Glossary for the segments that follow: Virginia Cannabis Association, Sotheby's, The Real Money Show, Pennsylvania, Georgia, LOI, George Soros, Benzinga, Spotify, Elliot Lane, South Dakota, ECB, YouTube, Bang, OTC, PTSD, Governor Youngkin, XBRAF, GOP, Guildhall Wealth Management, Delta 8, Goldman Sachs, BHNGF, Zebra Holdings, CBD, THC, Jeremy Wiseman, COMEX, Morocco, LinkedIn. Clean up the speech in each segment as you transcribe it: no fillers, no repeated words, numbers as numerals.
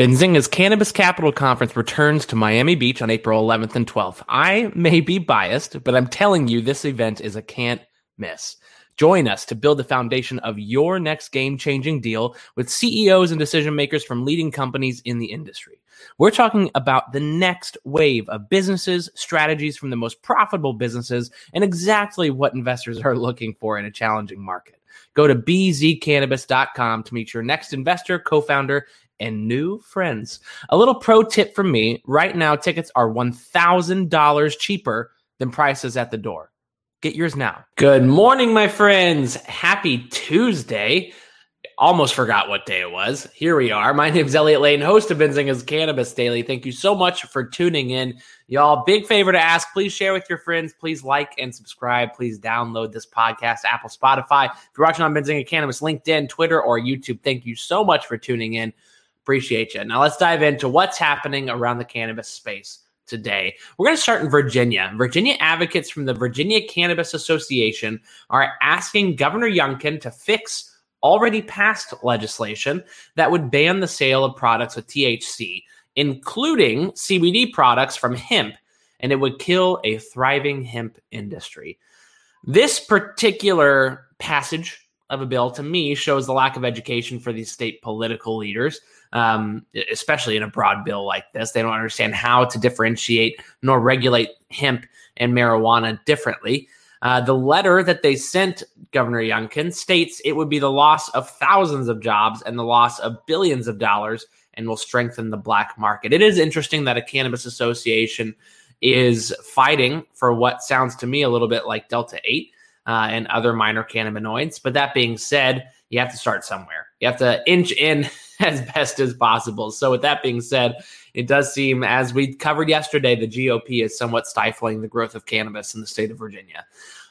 Benzinga's Cannabis Capital Conference returns to Miami Beach on April 11th and 12th. I may be biased, but I'm telling you, this event is a can't miss. Join us to build the foundation of your next game-changing deal with CEOs and decision makers from leading companies in the industry. We're talking about the next wave of businesses, strategies from the most profitable businesses, and exactly what investors are looking for in a challenging market. Go to bzcannabis.com to meet your next investor, co-founder, and new friends. A little pro tip from me. Right now, tickets are $1,000 cheaper than prices at the door. Get yours now. Good morning, my friends. Happy Tuesday. Almost forgot what day it was. Here we are. My name's Elliot Lane, host of Benzinga's Cannabis Daily. Thank you so much for tuning in. Y'all, big favor to ask. Please share with your friends. Please like and subscribe. Please download this podcast, Apple, Spotify. If you're watching on Benzinga Cannabis, LinkedIn, Twitter, or YouTube, thank you so much for tuning in. Appreciate you. Now let's dive into what's happening around the cannabis space today. We're going to start in Virginia. Virginia advocates from the Virginia Cannabis Association are asking Governor Youngkin to fix already passed legislation that would ban the sale of products with THC, including CBD products from hemp, and it would kill a thriving hemp industry. This particular passage of a bill, to me, shows the lack of education for these state political leaders, especially in a broad bill like this. They don't understand how to differentiate nor regulate hemp and marijuana differently. The letter that they sent Governor Youngkin states it would be the loss of thousands of jobs and the loss of billions of dollars and will strengthen the black market. It is interesting that a cannabis association is fighting for what sounds to me a little bit like Delta 8 and other minor cannabinoids. But that being said, you have to start somewhere. You have to inch in as best as possible. So with that being said, it does seem, as we covered yesterday, the GOP is somewhat stifling the growth of cannabis in the state of Virginia.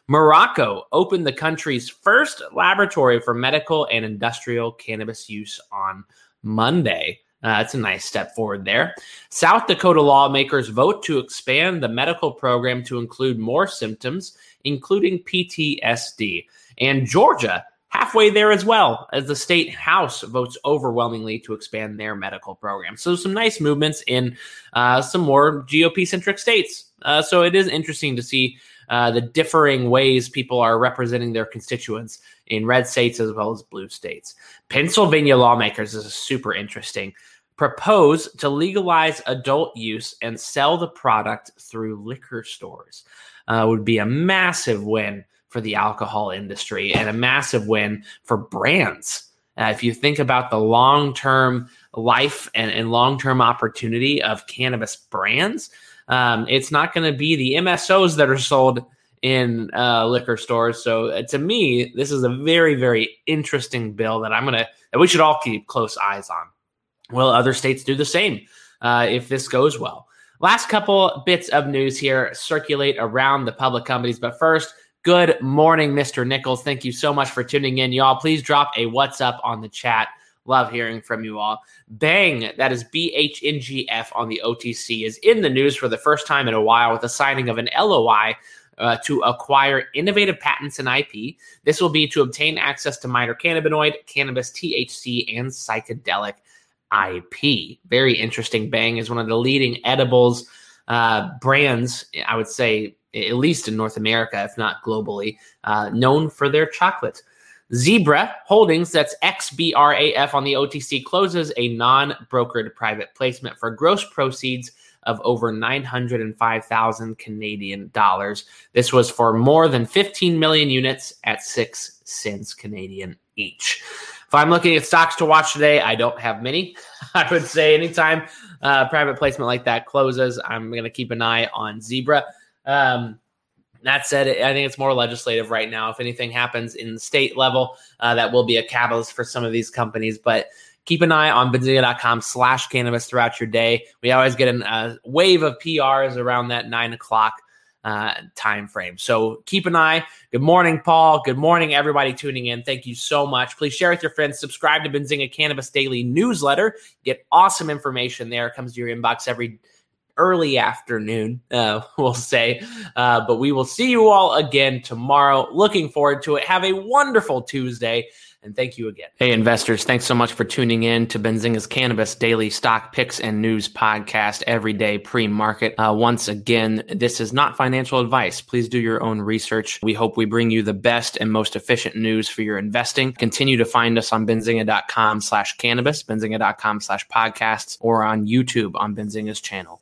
Morocco opened the country's first laboratory for medical and industrial cannabis use on Monday. That's a nice step forward there. South Dakota lawmakers vote to expand the medical program to include more symptoms, including PTSD. And Georgia, halfway there as well, as the state house votes overwhelmingly to expand their medical program. So some nice movements in some more GOP-centric states. So it is interesting to see the differing ways people are representing their constituents in red states as well as blue states. Pennsylvania lawmakers, this is super interesting, propose to legalize adult use and sell the product through liquor stores. Would be a massive win for the alcohol industry and a massive win for brands. If you think about the long-term life and long-term opportunity of cannabis brands, it's not going to be the MSOs that are sold in liquor stores. So to me, this is a very, very interesting bill that we should all keep close eyes on. Will other states do the same if this goes well? Last couple bits of news here circulate around the public companies. But first, good morning, Mr. Nichols. Thank you so much for tuning in, y'all. Please drop a what's up on the chat. Love hearing from you all. Bang, that is BHNGF on the OTC, is in the news for the first time in a while with the signing of an LOI to acquire innovative patents and IP. This will be to obtain access to minor cannabinoid, cannabis, THC, and psychedelic IP. Very interesting. Bang is one of the leading edibles brands, I would say, at least in North America, if not globally, known for their chocolate. Zebra Holdings, that's XBRAF on the OTC, closes a non-brokered private placement for gross proceeds of over $905,000 Canadian. This was for more than 15 million units at 6 cents Canadian each. If I'm looking at stocks to watch today, I don't have many. I would say anytime private placement like that closes, I'm going to keep an eye on Zebra. That said, I think it's more legislative right now. If anything happens in the state level, that will be a catalyst for some of these companies. But keep an eye on benzinga.com/cannabis throughout your day. We always get a wave of PRs around that 9 o'clock time frame. So keep an eye. Good morning, Paul. Good morning, everybody tuning in. Thank you so much. Please share with your friends. Subscribe to Benzinga Cannabis Daily newsletter. Get awesome information there. It comes to your inbox every early afternoon, we'll say. But we will see you all again tomorrow. Looking forward to it. Have a wonderful Tuesday. And thank you again. Hey, investors, thanks so much for tuning in to Benzinga's Cannabis Daily Stock Picks and News Podcast every day pre-market. Once again, this is not financial advice. Please do your own research. We hope we bring you the best and most efficient news for your investing. Continue to find us on benzinga.com/cannabis, benzinga.com/podcasts, or on YouTube on Benzinga's channel.